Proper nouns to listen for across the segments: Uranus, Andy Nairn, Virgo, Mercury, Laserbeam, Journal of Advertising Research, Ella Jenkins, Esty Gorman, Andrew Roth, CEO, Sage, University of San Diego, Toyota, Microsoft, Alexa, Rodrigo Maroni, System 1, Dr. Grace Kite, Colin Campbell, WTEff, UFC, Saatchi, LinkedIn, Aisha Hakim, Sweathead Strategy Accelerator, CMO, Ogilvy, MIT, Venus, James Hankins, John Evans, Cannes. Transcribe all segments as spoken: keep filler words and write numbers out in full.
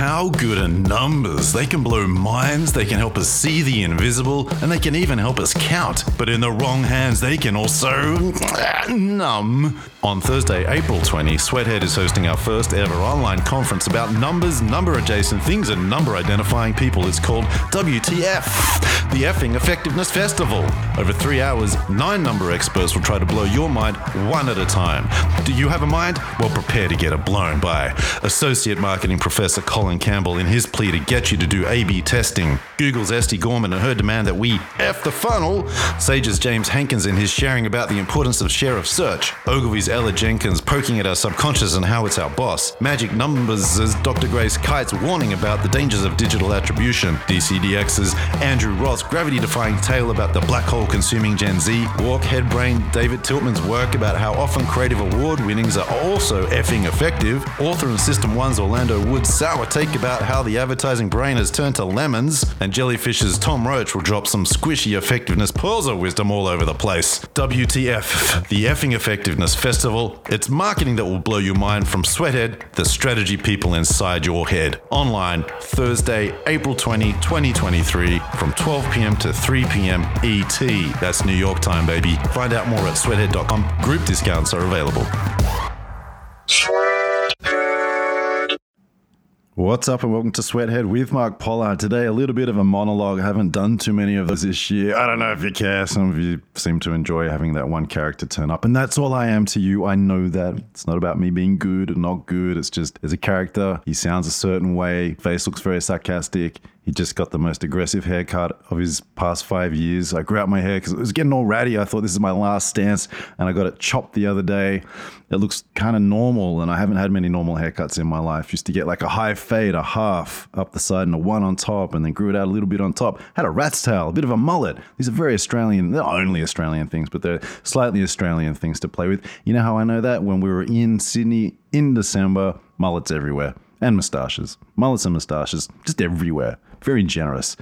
how good are numbers? They can blow minds, they can help us see the invisible, and they can even help us count. But in the wrong hands, they can also numb. On Thursday, April twentieth, Sweathead is hosting our first ever online conference about numbers, number-adjacent things, and number-identifying people. It's called W T Eff, the Effing Effectiveness Festival. Over three hours, nine number experts will try to blow your mind one at a time. Do you have a mind? Well, prepare to get it blown by Associate Marketing Professor Colin Campbell in his plea to get you to do A B testing, Google's Esty Gorman and her demand that we F the funnel, Sage's James Hankins in his sharing about the importance of share of search, Ogilvy's Ella Jenkins poking at our subconscious and how it's our boss, Magic Numbers' Doctor Grace Kite's warning about the dangers of digital attribution, D C D X's Andrew Roth's gravity-defying tale about the black hole consuming Gen Z, Walk Headbrain David Tiltman's work about how often creative award winnings are also effing effective, author and System one's Orlando Wood's sour take about how the advertising brain has turned to lemons, and Jellyfish's Tom Roach will drop some squishy effectiveness pearls of wisdom all over the place. W T Eff, the Effing Effectiveness Festival. It's marketing that will blow your mind from Sweathead, the strategy people inside your head. Online, Thursday, April twentieth, twenty twenty-three, from twelve p.m. to three p.m. E T. That's New York time, baby. Find out more at sweathead dot com. Group discounts are available. What's up and welcome to Sweathead with Mark Pollard. Today, a little bit of a monologue. I haven't done too many of those this year. I don't know if you care. Some of you seem to enjoy having that one character turn up. And that's all I am to you. I know that. It's not about me being good or not good. It's just as a character, he sounds a certain way. Face looks very sarcastic. He just got the most aggressive haircut of his past five years. I grew out my hair because it was getting all ratty. I thought this is my last stance, and I got it chopped the other day. It looks kind of normal, and I haven't had many normal haircuts in my life. Used to get like a high fade, a half up the side and a one on top, and then grew it out a little bit on top. Had a rat's tail, a bit of a mullet. These are very Australian, not only Australian things, but they're slightly Australian things to play with. You know how I know that? When we were in Sydney in December, mullets everywhere. And moustaches. Mullets and moustaches, just everywhere. Very generous.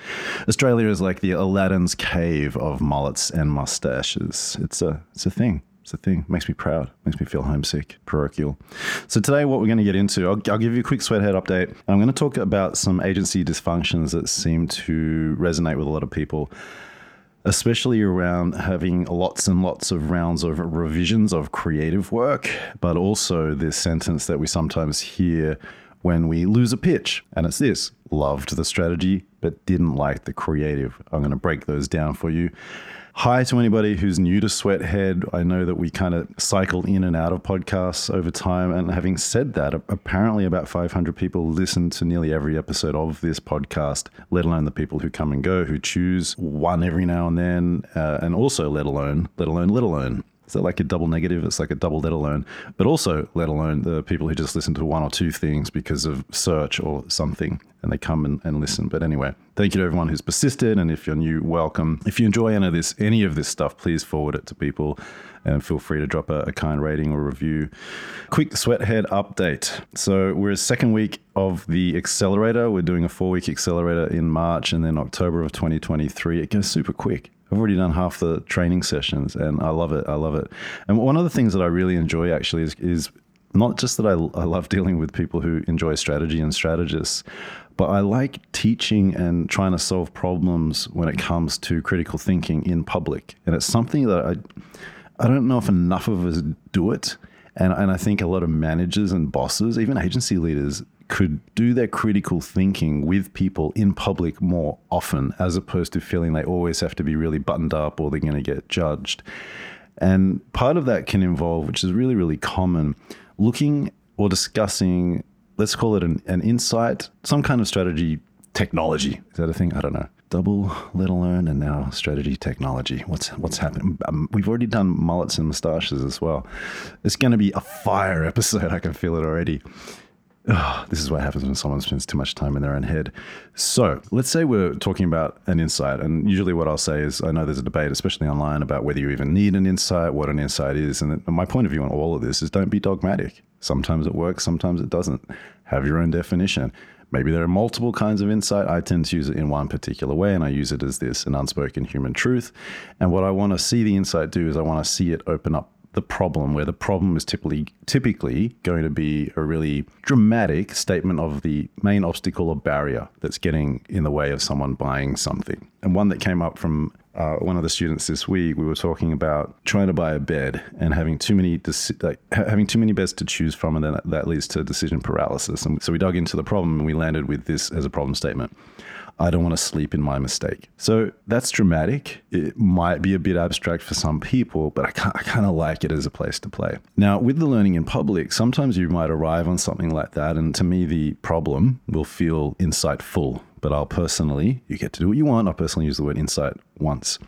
Australia is like the Aladdin's cave of mullets and moustaches. It's a, it's a thing. It's a thing. Makes me proud. Makes me feel homesick, parochial. So today what we're going to get into, I'll, I'll give you a quick Sweathead update. I'm going to talk about some agency dysfunctions that seem to resonate with a lot of people, especially around having lots and lots of rounds of revisions of creative work, but also this sentence that we sometimes hear when we lose a pitch, and it's this: loved the strategy, but didn't like the creative. I'm going to break those down for you. Hi to anybody who's new to Sweathead. I know that we kind of cycle in and out of podcasts over time. And having said that, apparently about five hundred people listen to nearly every episode of this podcast, let alone the people who come and go, who choose one every now and then, uh, and also let alone, let alone, let alone. Is that like a double negative? It's like a double let alone, but also let alone the people who just listen to one or two things because of search or something, and they come and, and listen. But anyway, thank you to everyone who's persisted. And if you're new, welcome. If you enjoy any of this, any of this stuff, please forward it to people and feel free to drop a, a kind rating or review. Quick Sweathead update. So we're a second week of the accelerator. We're doing a four week accelerator in March and then October of twenty twenty-three. It goes super quick. I've already done half the training sessions and I love it. I love it. And one of the things that I really enjoy actually is, is not just that I, I love dealing with people who enjoy strategy and strategists, but I like teaching and trying to solve problems when it comes to critical thinking in public. And it's something that I, I don't know if enough of us do it. And, and I think a lot of managers and bosses, even agency leaders, could do their critical thinking with people in public more often, as opposed to feeling they always have to be really buttoned up or they're going to get judged. And part of that can involve, which is really, really common, looking or discussing, let's call it an, an insight, some kind of strategy technology. Is that a thing? I don't know. Double, let alone, and now strategy technology. What's what's happening? Um, we've already done mullets and moustaches as well. It's going to be a fire episode. I can feel it already. Oh, this is what happens when someone spends too much time in their own head. So let's say we're talking about an insight. And usually what I'll say is, I know there's a debate, especially online, about whether you even need an insight, what an insight is. And my point of view on all of this is don't be dogmatic. Sometimes it works, sometimes it doesn't. Have your own definition. Maybe there are multiple kinds of insight. I tend to use it in one particular way, and I use it as this, an unspoken human truth. And what I want to see the insight do is I want to see it open up the problem, where the problem is typically typically going to be a really dramatic statement of the main obstacle or barrier that's getting in the way of someone buying something. And one that came up from uh, one of the students this week, we were talking about trying to buy a bed and having too many deci- like, ha- having too many beds to choose from, and then that, that leads to decision paralysis. And so we dug into the problem and we landed with this as a problem statement. I don't want to sleep in my mistake. So that's dramatic. It might be a bit abstract for some people, but I, I kind of like it as a place to play. Now, with the learning in public, sometimes you might arrive on something like that. And to me, the problem will feel insightful, but I'll personally, you get to do what you want. I'll personally use the word insight once.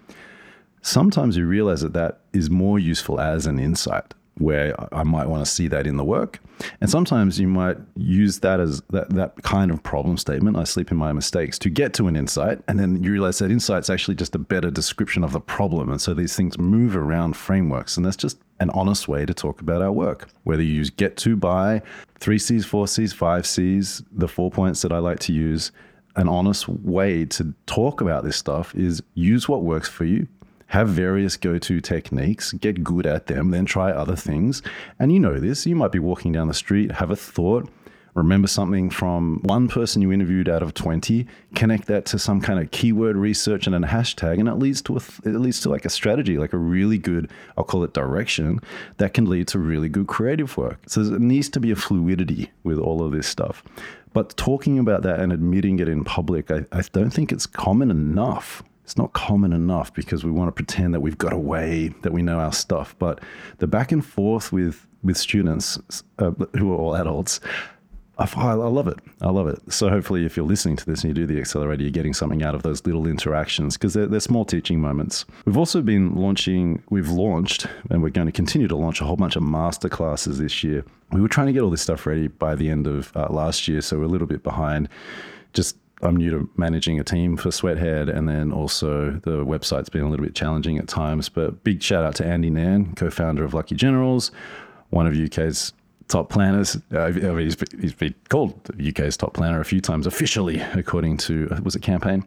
Sometimes you realize that that is more useful as an insight, where I might want to see that in the work. And sometimes you might use that as that, that kind of problem statement, I sleep in my mistakes, to get to an insight. And then you realize that insight's actually just a better description of the problem. And so these things move around frameworks. And that's just an honest way to talk about our work. Whether you use get to by, three C's, four C's, five C's, the four points that I like to use, an honest way to talk about this stuff is use what works for you. Have various go-to techniques, get good at them, then try other things. And you know this, you might be walking down the street, have a thought, remember something from one person you interviewed out of twenty, connect that to some kind of keyword research and a hashtag, and it leads to a, it leads to like a strategy, like a really good, I'll call it direction, that can lead to really good creative work. So there needs to be a fluidity with all of this stuff. But talking about that and admitting it in public, I, I don't think it's common enough. It's not common enough because we want to pretend that we've got a way, that we know our stuff. But the back and forth with with students uh, who are all adults, I, I love it. I love it. So hopefully if you're listening to this and you do the accelerator, you're getting something out of those little interactions because they're, they're small teaching moments. We've also been launching, we've launched, and we're going to continue to launch a whole bunch of masterclasses this year. We were trying to get all this stuff ready by the end of uh, last year, so we're a little bit behind. Just I'm new to managing a team for Sweathead, and then also the website's been a little bit challenging at times, but big shout out to Andy Nairn, co-founder of Lucky Generals, one of U K's top planners. Uh, he's, he's been called U K's top planner a few times officially, according to, was it Campaign?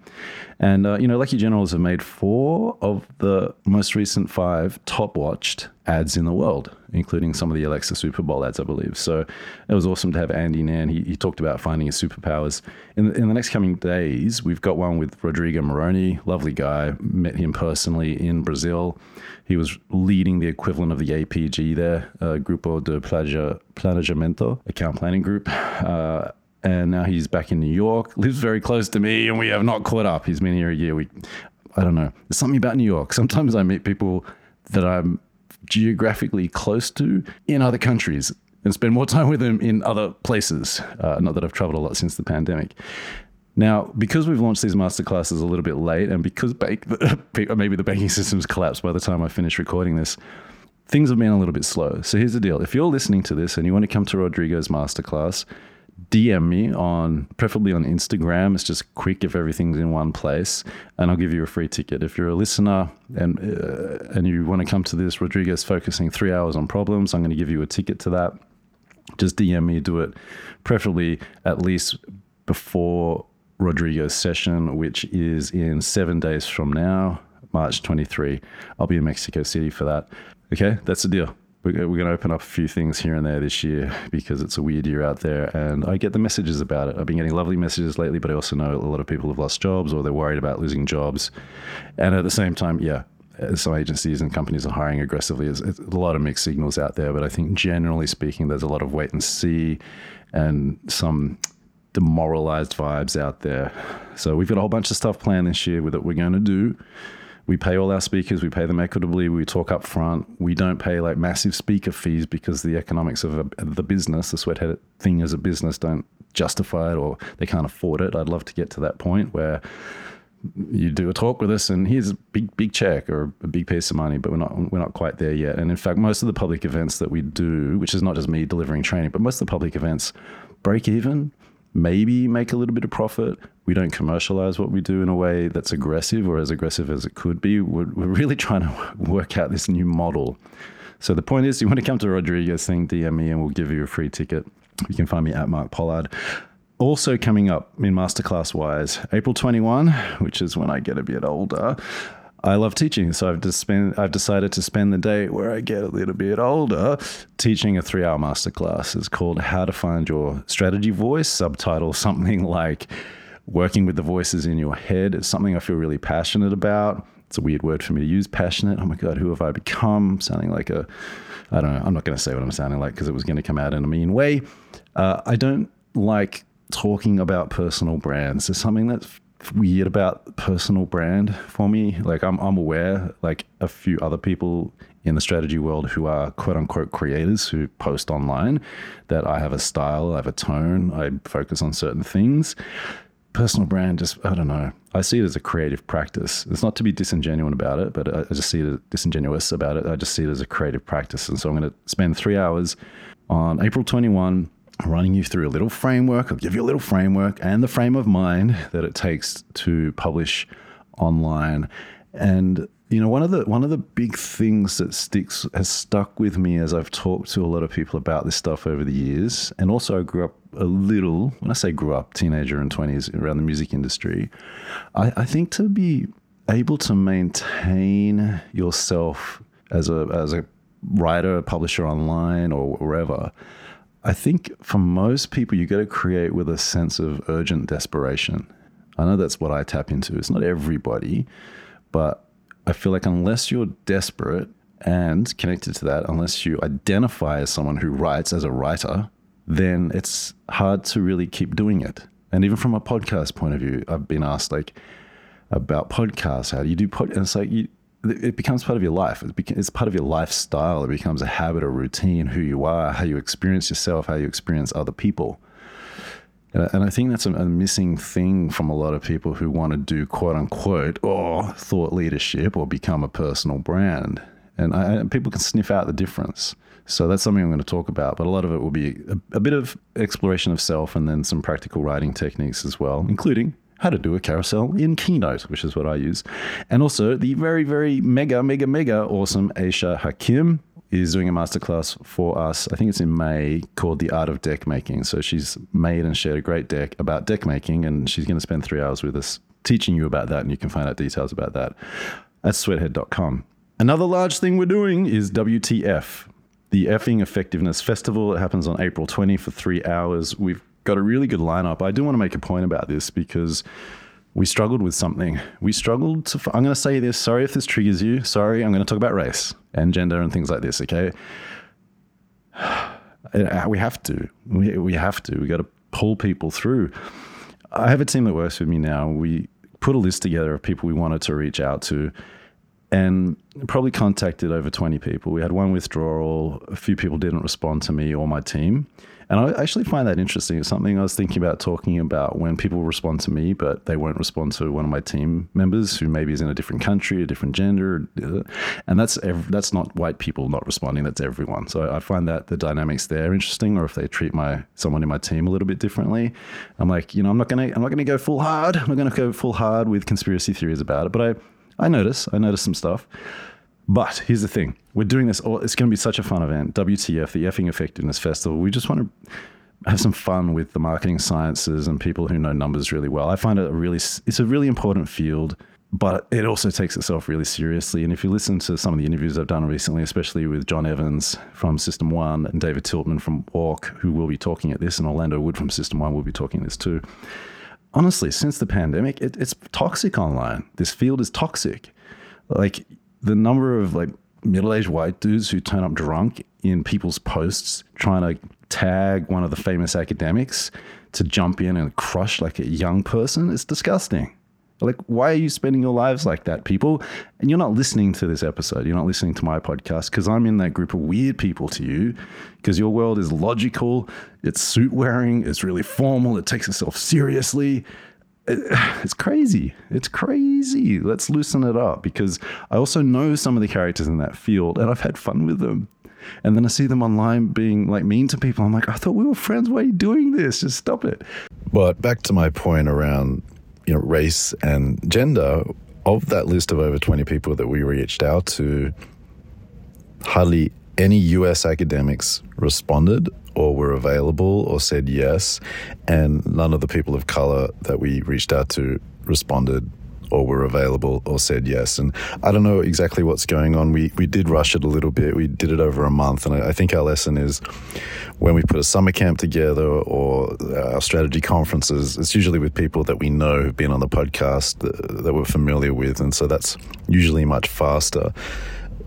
And, uh, you know, Lucky Generals have made four of the most recent five top watched ads in the world, including some of the Alexa Super Bowl ads, I believe. So it was awesome to have Andy Nairn. He, he talked about finding his superpowers. In the, in the next coming days, we've got one with Rodrigo Maroni, lovely guy, met him personally in Brazil. He was leading the equivalent of the A P G there, uh, Grupo de Planejamento, Account Planning Group. Uh, and now he's back in New York, lives very close to me, and we have not caught up. He's been here a year. We, I don't know. There's something about New York. Sometimes I meet people that I'm geographically close to in other countries and spend more time with them in other places. Uh, not that I've traveled a lot since the pandemic. Now, because we've launched these masterclasses a little bit late and because bank, maybe the banking system's collapsed by the time I finish recording this, things have been a little bit slow. So here's the deal. If you're listening to this and you want to come to Rodrigo's masterclass, D M me on, preferably on Instagram. It's just quick if everything's in one place, and I'll give you a free ticket. If you're a listener and uh, and you want to come to this, Rodrigo's focusing three hours on problems. I'm going to give you a ticket to that. Just D M me, do it, preferably at least before Rodrigo's session, which is in seven days from now, March twenty-third. I'll be in Mexico City for that. Okay, that's the deal. We're going to open up a few things here and there this year because it's a weird year out there, and I get the messages about it. I've been getting lovely messages lately, but I also know a lot of people have lost jobs or they're worried about losing jobs. And at the same time, yeah, some agencies and companies are hiring aggressively. There's a lot of mixed signals out there, but I think generally speaking, there's a lot of wait and see and some demoralized vibes out there. So we've got a whole bunch of stuff planned this year with it we're going to do. We pay all our speakers, we pay them equitably, we talk up front. We don't pay like massive speaker fees because the economics of a, the business, the Sweathead thing as a business, don't justify it or they can't afford it. I'd love to get to that point where you do a talk with us and here's a big, big check or a big piece of money, but we're not we're not quite there yet. And in fact, most of the public events that we do, which is not just me delivering training, but most of the public events break even, maybe make a little bit of profit. We don't commercialize what we do in a way that's aggressive or as aggressive as it could be. We're, we're really trying to work out this new model. So the point is, you want to come to Rodrigo's thing, D M me and we'll give you a free ticket. You can find me at Mark Pollard. Also coming up in masterclass wise, April twenty-first, which is when I get a bit older, I love teaching, so I've just spent, I've decided to spend the day where I get a little bit older teaching a three-hour masterclass. It's called How to Find Your Strategy Voice, subtitle something like Working with the Voices in Your Head. It's something I feel really passionate about. It's a weird word for me to use, passionate. Oh my God, who have I become? Sounding like a, I don't know, I'm not going to say what I'm sounding like because it was going to come out in a mean way. Uh, I don't like talking about personal brands. There's something that's weird about personal brand for me. Like I'm, I'm aware, like a few other people in the strategy world who are quote unquote creators who post online, that I have a style, I have a tone, I focus on certain things. Personal brand, just, I don't know. I see it as a creative practice. It's not to be disingenuous about it, but I just see it as disingenuous about it. I just see it as a creative practice. And so I'm going to spend three hours on April twenty-first running you through a little framework. I'll give you a little framework and the frame of mind that it takes to publish online. And you know, one of the one of the big things that sticks has stuck with me as I've talked to a lot of people about this stuff over the years, and also I grew up a little, when I say grew up, teenager and twenties, around the music industry, I, I think to be able to maintain yourself as a as a writer, publisher online or wherever, I think for most people, you got to create with a sense of urgent desperation. I know that's what I tap into. It's not everybody, but I feel like unless you're desperate and connected to that, unless you identify as someone who writes as a writer, then it's hard to really keep doing it. And even from a podcast point of view, I've been asked like about podcasts, how do you do podcasts? It's like you, it becomes part of your life. It's part of your lifestyle. It becomes a habit or routine, who you are, how you experience yourself, how you experience other people. And I think that's a missing thing from a lot of people who want to do quote unquote or oh, thought leadership or become a personal brand. And I, people can sniff out the difference. So that's something I'm going to talk about, but a lot of it will be a, a bit of exploration of self and then some practical writing techniques as well, including how to do a carousel in Keynote, which is what I use. And also the very, very mega, mega, mega awesome Aisha Hakim is doing a masterclass for us. I think it's in May, called The Art of Deck Making. So she's made and shared a great deck about deck making, and she's going to spend three hours with us teaching you about that. And you can find out details about that at sweathead dot com. Another large thing we're doing is W T Eff, the Effing Effectiveness Festival. It happens on April twentieth for three hours. We've got a really good lineup. I do want to make a point about this because we struggled with something. We struggled to, I'm going to say this, sorry if this triggers you. Sorry, I'm going to talk about race and gender and things like this, okay? We have to, we, we have to, we got to pull people through. I have a team that works with me now. We put a list together of people we wanted to reach out to and probably contacted over twenty people. We had one withdrawal. A few people didn't respond to me or my team. And I actually find that interesting. It's something I was thinking about talking about when people respond to me, but they won't respond to one of my team members who maybe is in a different country, a different gender. And that's ev- that's not white people not responding. That's everyone. So I find that the dynamics there interesting, or if they treat my someone in my team a little bit differently. I'm like, you know, I'm not going to I'm not going to go full hard. I'm not going to go full hard with conspiracy theories about it. But I, I notice I notice some stuff. But here's the thing, we're doing this, all, it's going to be such a fun event, W T F, the Effing Effectiveness Festival. We just want to have some fun with the marketing sciences and people who know numbers really well. I find it a really, it's a really important field, but it also takes itself really seriously. And if you listen to some of the interviews I've done recently, especially with John Evans from System one and David Tiltman from Walk, who will be talking at this, and Orlando Wood from System one will be talking at this too. Honestly, since the pandemic, it, it's toxic online. This field is toxic. Like, the number of like middle-aged white dudes who turn up drunk in people's posts trying to tag one of the famous academics to jump in and crush like a young person is disgusting. Like, why are you spending your lives like that, people? And you're not listening to this episode. You're not listening to my podcast because I'm in that group of weird people to you, because your world is logical. It's suit wearing. It's really formal. It takes itself seriously. It's crazy. It's crazy. Let's loosen it up, because I also know some of the characters in that field and I've had fun with them. And then I see them online being like mean to people. I'm like, I thought we were friends. Why are you doing this? Just stop it. But back to my point around, you know, race and gender, of that list of over twenty people that we reached out to, hardly any U S academics responded or were available or said yes, and none of the people of color that we reached out to responded or were available or said yes. And I don't know exactly what's going on. We we did rush it a little bit. We did it over a month. And I, I think our lesson is when we put a summer camp together or our strategy conferences, it's usually with people that we know who've been on the podcast that, that we're familiar with. And so that's usually much faster.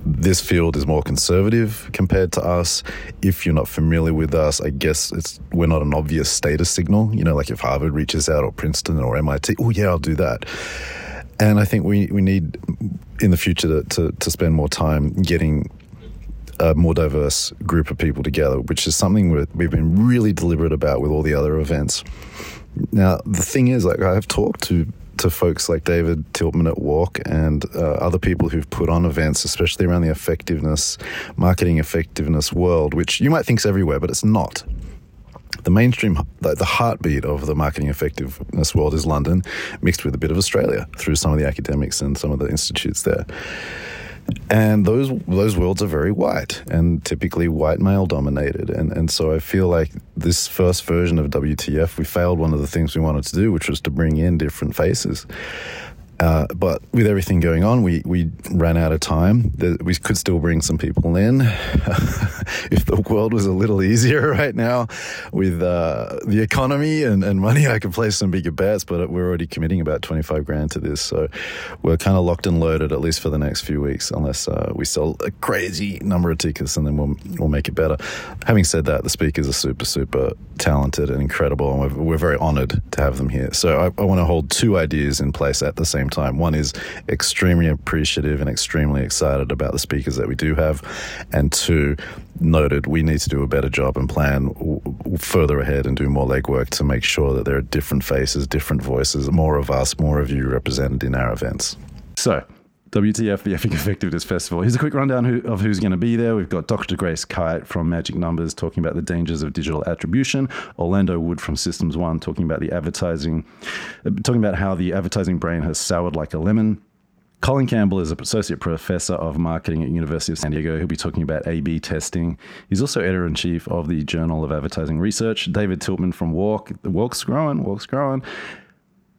This field is more conservative compared to us. If you're not familiar with us, I guess it's we're not an obvious status signal. You know, like if Harvard reaches out or Princeton or M I T, oh yeah, I'll do that. And I think we, we need in the future to, to, to spend more time getting a more diverse group of people together, which is something we're, we've been really deliberate about with all the other events. Now, the thing is, like I've talked to to folks like David Tiltman at Walk and uh, other people who've put on events, especially around the effectiveness, marketing effectiveness world, which you might think is everywhere, but it's not. The mainstream, the heartbeat of the marketing effectiveness world is London, mixed with a bit of Australia through some of the academics and some of the institutes there. And those those worlds are very white and typically white male dominated. And and so I feel like this first version of W T F, we failed one of the things we wanted to do, which was to bring in different faces. Uh, but with everything going on, we, we ran out of time. We could still bring some people in. If the world was a little easier right now with uh, the economy and, and money, I could place some bigger bets, but we're already committing about twenty-five grand to this. So we're kind of locked and loaded, at least for the next few weeks, unless uh, we sell a crazy number of tickets and then we'll, we'll make it better. Having said that, the speakers are super, super talented and incredible, and we're, we're very honored to have them here. So I, I want to hold two ideas in place at the same time. One is extremely appreciative and extremely excited about the speakers that we do have, and two, noted we need to do a better job and plan w- further ahead and do more legwork to make sure that there are different faces, different voices, more of us, more of you represented in our events. So W T F, the Epic Effectiveness Festival. Here's a quick rundown who, of who's going to be there. We've got Doctor Grace Kite from Magic Numbers talking about the dangers of digital attribution. Orlando Wood from Systems one talking about the advertising, talking about how the advertising brain has soured like a lemon. Colin Campbell is an associate professor of marketing at University of San Diego. He'll be talking about A B testing. He's also editor-in-chief of the Journal of Advertising Research. David Tiltman from Walk. The Walk's growing, Walk's growing.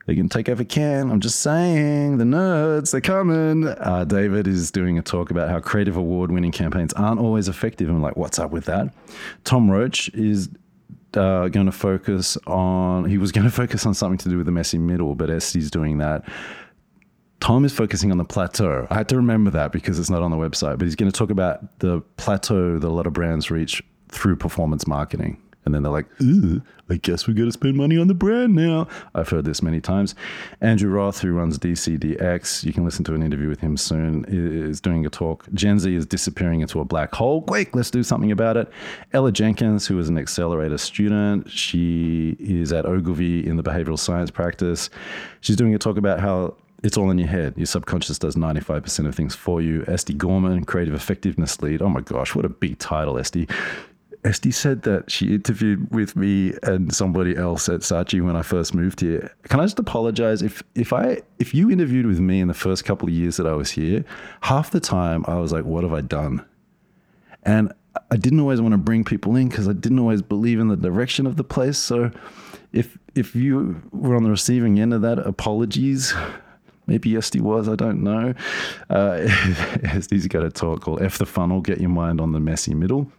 They can take over Cannes. I'm just saying, the nerds, they're coming. Uh, David is doing a talk about how creative award-winning campaigns aren't always effective. I'm like, what's up with that? Tom Roach is uh, going to focus on, he was going to focus on something to do with the messy middle, but Esty's doing that. Tom is focusing on the plateau. I had to remember that because it's not on the website, but he's going to talk about the plateau that a lot of brands reach through performance marketing. And then they're like, ooh, I guess we're going to spend money on the brand now. I've heard this many times. Andrew Roth, who runs D C D X, you can listen to an interview with him soon, is doing a talk. Gen Z is disappearing into a black hole. Quick, let's do something about it. Ella Jenkins, who is an accelerator student. She is at Ogilvy in the behavioral science practice. She's doing a talk about how it's all in your head. Your subconscious does ninety-five percent of things for you. Esty Gorman, creative effectiveness lead. Oh my gosh, what a big title, Esty. Esty said that she interviewed with me and somebody else at Saatchi when I first moved here. Can I just apologize? If if I if you interviewed with me in the first couple of years that I was here, half the time I was like, what have I done? And I didn't always want to bring people in because I didn't always believe in the direction of the place. So if if you were on the receiving end of that, apologies. Maybe Esty was, I don't know. Uh, Esty's got a talk called F the Funnel, Get Your Mind on the Messy Middle.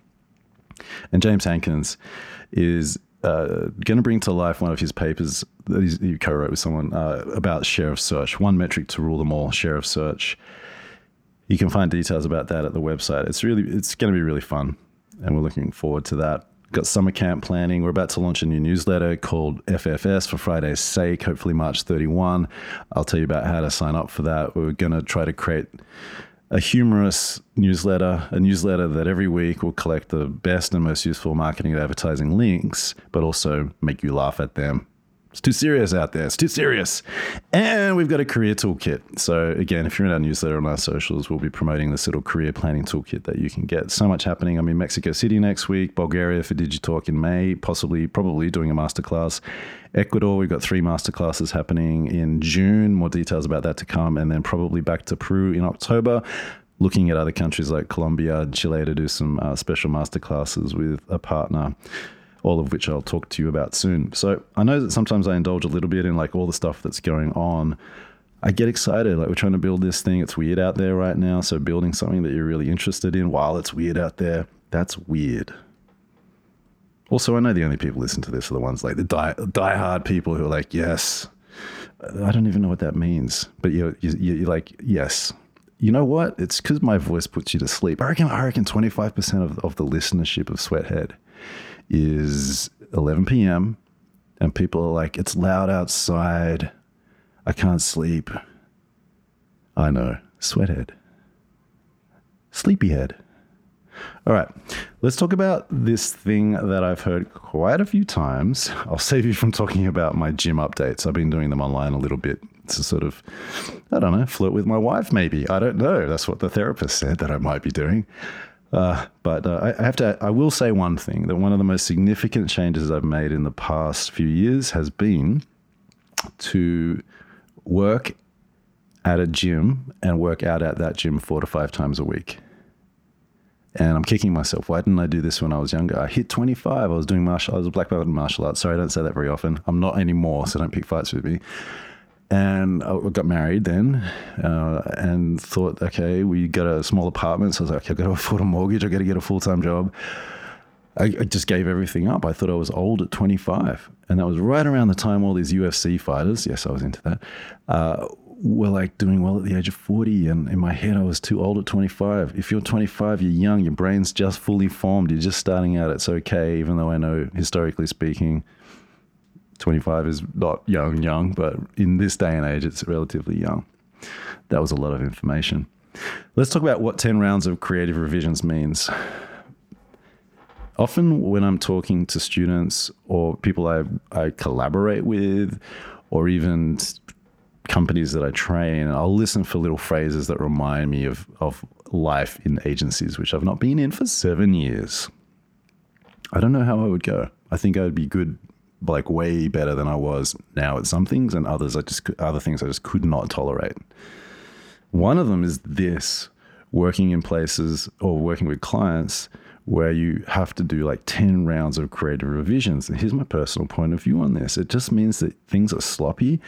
And James Hankins is uh, going to bring to life one of his papers that he's, he co-wrote with someone uh, about share of search, one metric to rule them all, share of search. You can find details about that at the website. It's really, it's going to be really fun, and we're looking forward to that. Got summer camp planning. We're about to launch a new newsletter called F F S, for Friday's sake, hopefully March thirty-first. I'll tell you about how to sign up for that. We're going to try to create a humorous newsletter, a newsletter that every week will collect the best and most useful marketing and advertising links, but also make you laugh at them. It's too serious out there. It's too serious. And we've got a career toolkit. So again, if you're in our newsletter on our socials, we'll be promoting this little career planning toolkit that you can get. So much happening. I'm in Mexico City next week, Bulgaria for DigiTalk in May, possibly, probably doing a masterclass. Ecuador, we've got three masterclasses happening in June. More details about that to come. And then probably back to Peru in October, looking at other countries like Colombia, Chile to do some uh, special masterclasses with a partner, all of which I'll talk to you about soon. So I know that sometimes I indulge a little bit in like all the stuff that's going on. I get excited. Like, we're trying to build this thing. It's weird out there right now. So building something that you're really interested in while it's weird out there, that's weird. Also, I know the only people who listen to this are the ones like the die, diehard people who are like, yes, I don't even know what that means. But you're, you're, you're like, yes. You know what? It's because my voice puts you to sleep. I reckon, I reckon twenty-five percent of, of the listenership of Sweathead is eleven p.m. and people are like, it's loud outside. I can't sleep. I know. Sweathead. Sleepyhead. All right. Let's talk about this thing that I've heard quite a few times. I'll save you from talking about my gym updates. I've been doing them online a little bit to sort of, I don't know, flirt with my wife maybe. I don't know. That's what the therapist said that I might be doing. Uh, but uh, I have to, I will say one thing, that one of the most significant changes I've made in the past few years has been to work at a gym and work out at that gym four to five times a week. And I'm kicking myself. Why didn't I do this when I was younger? I hit twenty-five. I was doing martial, I was a black belt in martial arts. Sorry, I don't say that very often. I'm not anymore, so don't pick fights with me. And I got married then uh, and thought, okay, we got a small apartment. So I was like, okay, I've got to afford a mortgage. I've got to get a full-time job. I, I just gave everything up. I thought I was old at twenty-five. And that was right around the time all these U F C fighters, yes, I was into that, uh, were like doing well at the age of forty. And in my head, I was too old at twenty-five. If you're twenty-five, you're young. Your brain's just fully formed. You're just starting out. It's okay, even though I know, historically speaking, twenty-five is not young, young, but in this day and age, it's relatively young. That was a lot of information. Let's talk about what ten rounds of creative revisions means. Often when I'm talking to students or people I, I collaborate with, or even companies that I train, I'll listen for little phrases that remind me of, of life in agencies, which I've not been in for seven years. I don't know how I would go. I think I would be good, like way better than I was now at some things, and others I just other things I just could not tolerate. One of them is this, working in places or working with clients where you have to do like ten rounds of creative revisions. And here's my personal point of view on this. It just means that things are sloppy,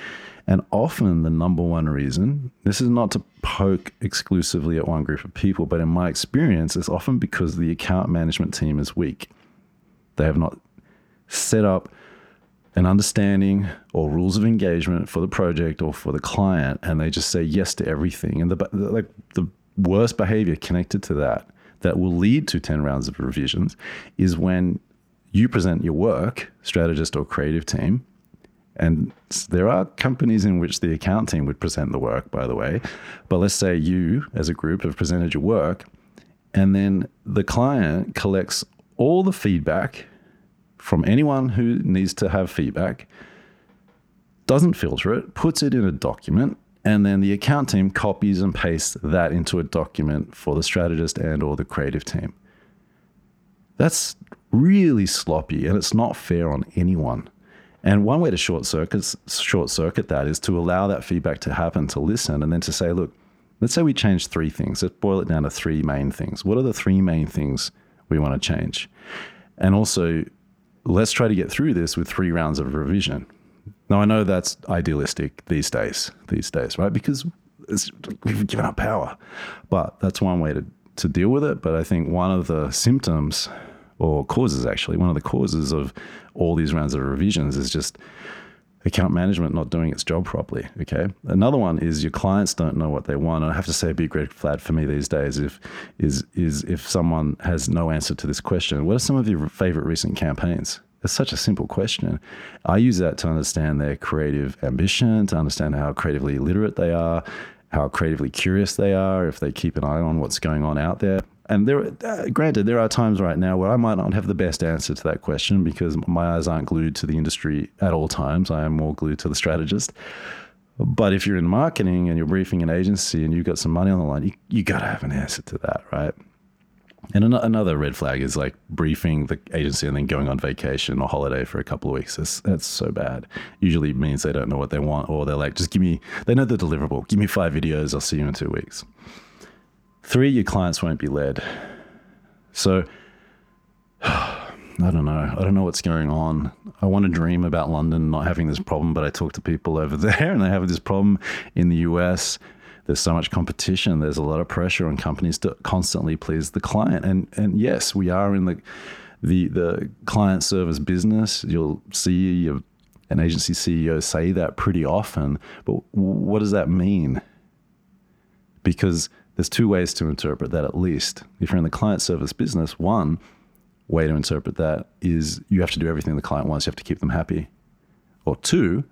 and often the number one reason, this is not to poke exclusively at one group of people, but in my experience, it's often because the account management team is weak. They have not set up an understanding or rules of engagement for the project or for the client, and they just say yes to everything. And the like the worst behavior connected to that, that will lead to ten rounds of revisions, is when you present your work, strategist or creative team, and there are companies in which the account team would present the work, by the way, but let's say you as a group have presented your work, and then the client collects all the feedback from anyone who needs to have feedback, doesn't filter it, puts it in a document, and then the account team copies and pastes that into a document for the strategist and or the creative team. That's really sloppy, and it's not fair on anyone. And one way to short circuit, short circuit that is to allow that feedback to happen, to listen, and then to say, look, let's say we change three things. Let's boil it down to three main things. What are the three main things we want to change? And also, let's try to get through this with three rounds of revision. Now, I know that's idealistic these days, these days, right? Because it's, we've given up power. But that's one way to, to deal with it. But I think one of the symptoms or causes, actually, one of the causes of all these rounds of revisions is just account management not doing its job properly, okay? Another one is your clients don't know what they want. And I have to say a big red flag for me these days if is is if someone has no answer to this question. What are some of your favorite recent campaigns? It's such a simple question. I use that to understand their creative ambition, to understand how creatively literate they are, how creatively curious they are, if they keep an eye on what's going on out there. And there, uh, granted, there are times right now where I might not have the best answer to that question because my eyes aren't glued to the industry at all times. I am more glued to the strategist. But if you're in marketing and you're briefing an agency and you've got some money on the line, you, you got to have an answer to that, right? And an- another red flag is like briefing the agency and then going on vacation or holiday for a couple of weeks. That's, that's so bad. Usually means they don't know what they want, or they're like, just give me, they know the deliverable. Give me five videos. I'll see you in two weeks. Three, your clients won't be led. So I don't know. I don't know what's going on. I want to dream about London not having this problem, but I talk to people over there and they have this problem. In the U S, there's so much competition. There's a lot of pressure on companies to constantly please the client. And and yes, we are in the the, the client service business. You'll see your, an agency C E O say that pretty often. But what does that mean? Because there's two ways to interpret that, at least. If you're in the client service business, one way to interpret that is you have to do everything the client wants. You have to keep them happy. Or two,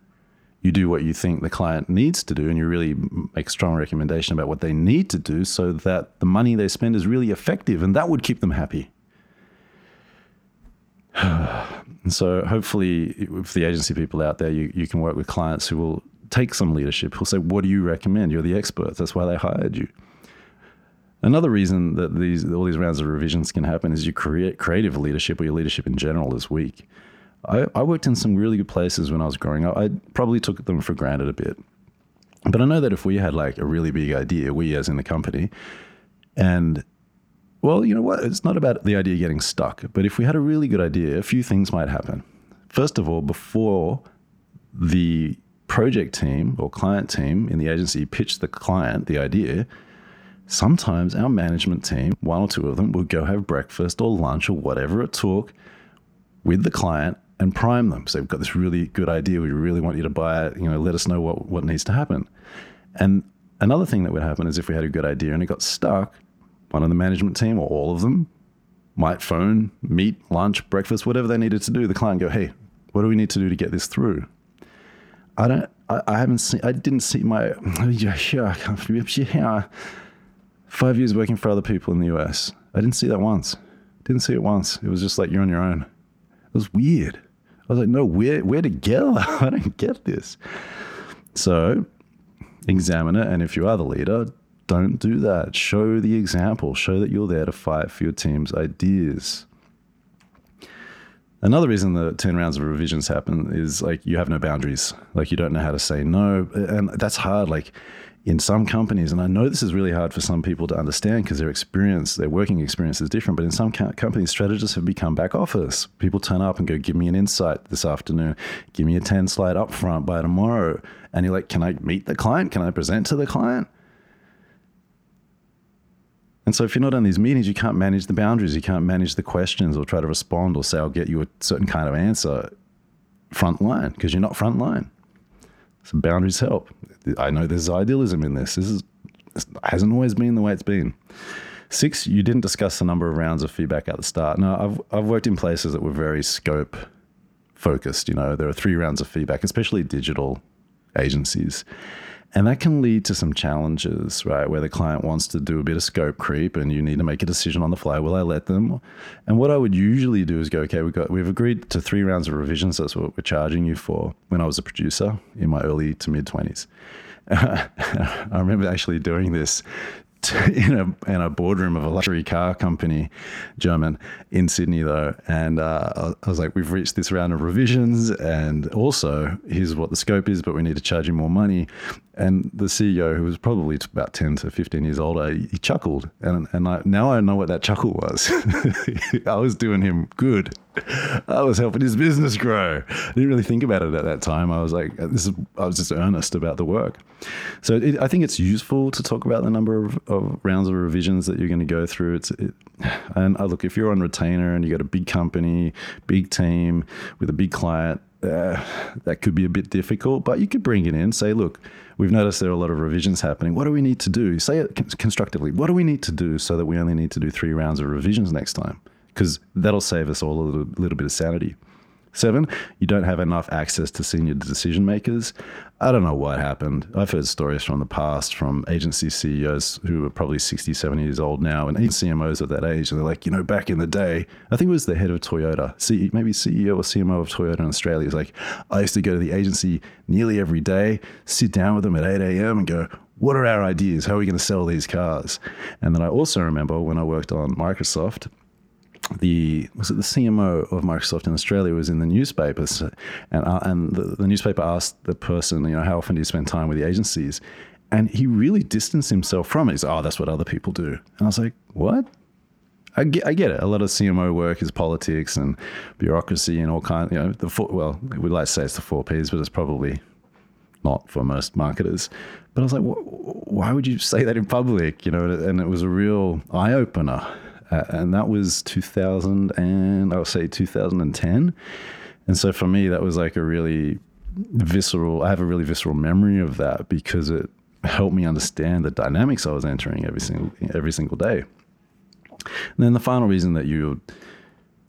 you do what you think the client needs to do and you really make a strong recommendation about what they need to do so that the money they spend is really effective and that would keep them happy. And so hopefully if the agency people out there, you, you can work with clients who will take some leadership, who'll say, what do you recommend? You're the experts. That's why they hired you. Another reason that these all these rounds of revisions can happen is your create, creative leadership or your leadership in general is weak. I, I worked in some really good places when I was growing up. I probably took them for granted a bit. But I know that if we had like a really big idea, we as in the company, and well, you know what? It's not about the idea getting stuck. But if we had a really good idea, a few things might happen. First of all, before the project team or client team in the agency pitched the client the idea, sometimes our management team, one or two of them, would go have breakfast or lunch or whatever it took with the client and prime them. So we've got this really good idea. We really want you to buy it. You know, let us know what, what needs to happen. And another thing that would happen is if we had a good idea and it got stuck, one of the management team or all of them might phone, meet, lunch, breakfast, whatever they needed to do. The client go, hey, what do we need to do to get this through? I don't, I, I haven't seen, I didn't see my, yeah, yeah, yeah. Five years working for other people in the U S. I didn't see that once. Didn't see it once. It was just like, you're on your own. It was weird. I was like, no, we're, we're together. I don't get this. So examine it. And if you are the leader, don't do that. Show the example. Show that you're there to fight for your team's ideas. Another reason the ten rounds of revisions happen is like you have no boundaries. Like you don't know how to say no. And that's hard. Like in some companies, and I know this is really hard for some people to understand because their experience, their working experience is different, but in some co- companies, strategists have become back office. People turn up and go, give me an insight this afternoon. Give me a ten slide up front by tomorrow. And you're like, can I meet the client? Can I present to the client? And so if you're not on these meetings, you can't manage the boundaries. You can't manage the questions or try to respond or say, I'll get you a certain kind of answer frontline because you're not frontline. So boundaries help. I know there's idealism in this. This is this hasn't always been the way it's been. Six, you didn't discuss the number of rounds of feedback at the start. Now, I've I've worked in places that were very scope focused. You know, there are three rounds of feedback, especially digital agencies. And that can lead to some challenges, right? Where the client wants to do a bit of scope creep and you need to make a decision on the fly. Will I let them? And what I would usually do is go, okay, we've got, we've agreed to three rounds of revisions. That's what we're charging you for. When I was a producer in my early to mid twenties. I remember actually doing this to, in a, in a boardroom of a luxury car company, German, in Sydney though. And uh, I was like, we've reached this round of revisions and also here's what the scope is, but we need to charge you more money. And the C E O, who was probably about ten to fifteen years older, he chuckled. And and I, now I know what that chuckle was. I was doing him good. I was helping his business grow. I didn't really think about it at that time. I was like, this is, I was just earnest about the work. So it, I think it's useful to talk about the number of, of rounds of revisions that you're going to go through. It's it, And I, look, if you're on retainer and you got a big company, big team with a big client, Uh, that could be a bit difficult, but you could bring it in. Say, look, we've noticed there are a lot of revisions happening. What do we need to do? Say it constructively. What do we need to do so that we only need to do three rounds of revisions next time? Because that'll save us all a little, little bit of sanity. Seven, you don't have enough access to senior decision makers. I don't know what happened. I've heard stories from the past from agency C E Os who are probably sixty, seventy years old now and even C M Os at that age. And they're like, you know, back in the day, I think it was the head of Toyota, C- maybe C E O or C M O of Toyota in Australia. He's like, I used to go to the agency nearly every day, sit down with them at eight a.m. and go, what are our ideas? How are we going to sell these cars? And then I also remember when I worked on Microsoft, The was it the C M O of Microsoft in Australia was in the newspapers, and uh, and the, the newspaper asked the person, you know, how often do you spend time with the agencies? And he really distanced himself from it. He's, oh, that's what other people do. And I was like, what? I get, I get it. A lot of C M O work is politics and bureaucracy and all kinds, you know, the four, well, we like to say it's the four Ps, but it's probably not for most marketers. But I was like, why would you say that in public? You know, and it was a real eye opener. Uh, and that was two thousand and I would say two thousand ten. And so for me, that was like a really visceral, I have a really visceral memory of that because it helped me understand the dynamics I was entering every single, every single day. And then the final reason that you're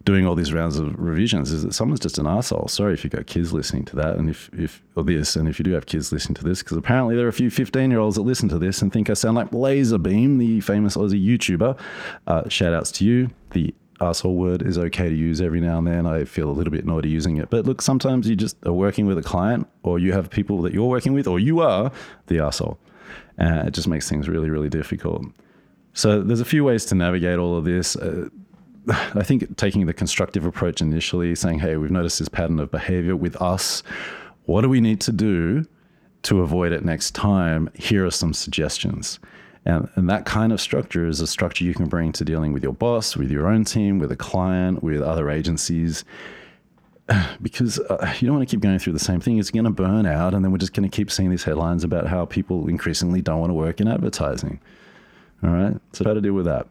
doing all these rounds of revisions is that someone's just an arsehole. Sorry if you've got kids listening to that and if, if or this, and if you do have kids listening to this, because apparently there are a few fifteen-year-olds that listen to this and think I sound like Laserbeam, the famous Aussie YouTuber. Uh, shout-outs to you. The arsehole word is okay to use every now and then. I feel a little bit naughty using it. But look, sometimes you just are working with a client or you have people that you're working with or you are the arsehole. Uh, it just makes things really, really difficult. So there's a few ways to navigate all of this. Uh, I think taking the constructive approach initially, saying, hey, we've noticed this pattern of behavior with us. What do we need to do to avoid it next time? Here are some suggestions. And, and that kind of structure is a structure you can bring to dealing with your boss, with your own team, with a client, with other agencies, because uh, you don't want to keep going through the same thing. It's going to burn out. And then we're just going to keep seeing these headlines about how people increasingly don't want to work in advertising. All right. So how to deal with that.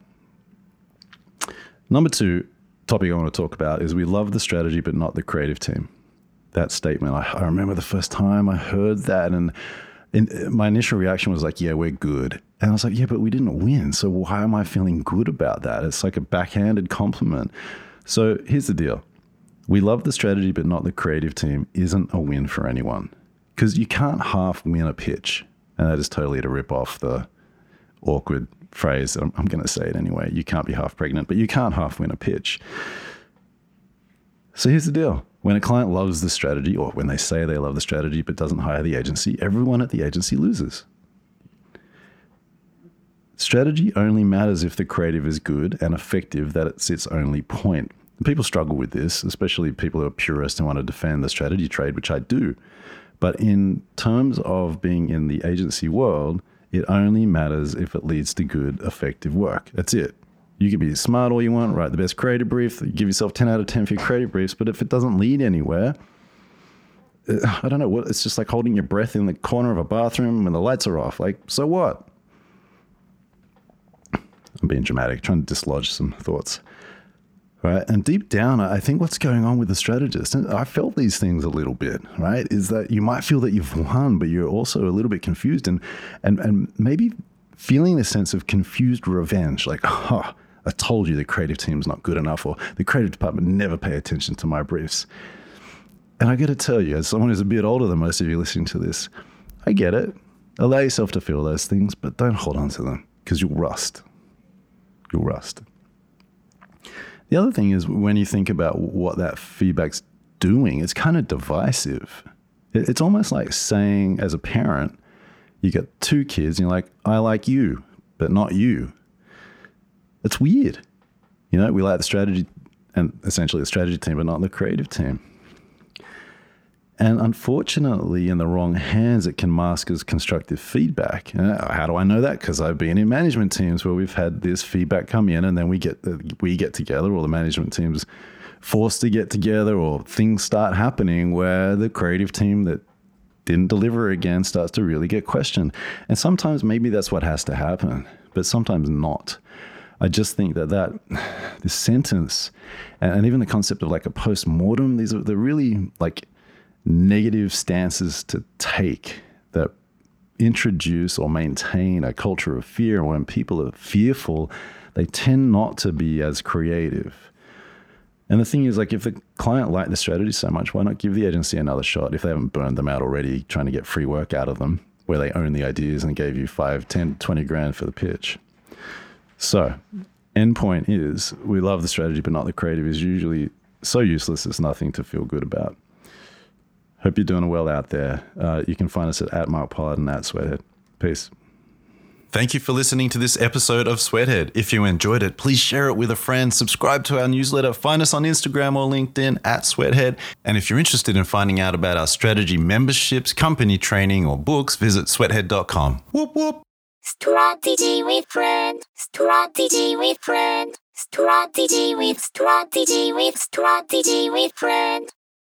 Number two topic I want to talk about is we love the strategy, but not the creative team. That statement, I, I remember the first time I heard that and in, my initial reaction was like, yeah, we're good. And I was like, yeah, but we didn't win. So why am I feeling good about that? It's like a backhanded compliment. So here's the deal. We love the strategy, but not the creative team isn't a win for anyone because you can't half win a pitch. And that is totally to rip off the awkward phrase. I'm, I'm going to say it anyway. You can't be half pregnant, but you can't half win a pitch. So here's the deal. When a client loves the strategy or when they say they love the strategy, but doesn't hire the agency, everyone at the agency loses. Strategy only matters if the creative is good and effective. That it's its only point. And people struggle with this, especially people who are purists and want to defend the strategy trade, which I do. But in terms of being in the agency world, it only matters if it leads to good, effective work. That's it. You can be smart all you want, write the best creative brief, give yourself ten out of ten for your creative briefs, but if it doesn't lead anywhere, I don't know what, it's just like holding your breath in the corner of a bathroom when the lights are off. Like, so what? I'm being dramatic, trying to dislodge some thoughts. Right. And deep down, I think what's going on with the strategist, and I felt these things a little bit, right, is that you might feel that you've won, but you're also a little bit confused and and and maybe feeling this sense of confused revenge, like, oh, I told you the creative team's not good enough, or the creative department never pay attention to my briefs. And I got to tell you, as someone who's a bit older than most of you listening to this, I get it. Allow yourself to feel those things, but don't hold on to them because you'll rust. You'll rust. The other thing is when you think about what that feedback's doing, it's kind of divisive. It's almost like saying as a parent, you got two kids and you're like, I like you, but not you. It's weird. You know, we like the strategy and essentially the strategy team, but not the creative team. And unfortunately, in the wrong hands, it can mask as constructive feedback. How do I know that? Because I've been in management teams where we've had this feedback come in and then we get we get together or the management team's forced to get together or things start happening where the creative team that didn't deliver again starts to really get questioned. And sometimes maybe that's what has to happen, but sometimes not. I just think that that this sentence and even the concept of like a post-mortem, these are they're really like negative stances to take that introduce or maintain a culture of fear. When people are fearful, they tend not to be as creative. And the thing is, like, if the client liked the strategy so much, why not give the agency another shot if they haven't burned them out already trying to get free work out of them where they own the ideas and gave you five, ten, twenty grand for the pitch. So end point is we love the strategy, but not the creative is usually so useless. It's nothing to feel good about. Hope you're doing well out there. Uh, you can find us at, at Mark Pollard and at Sweathead. Peace. Thank you for listening to this episode of Sweathead. If you enjoyed it, please share it with a friend. Subscribe to our newsletter. Find us on Instagram or LinkedIn at Sweathead. And if you're interested in finding out about our strategy memberships, company training, or books, visit sweathead dot com. Whoop, whoop. Strategy with friend. Strategy with friend. Strategy with strategy with strategy with friend.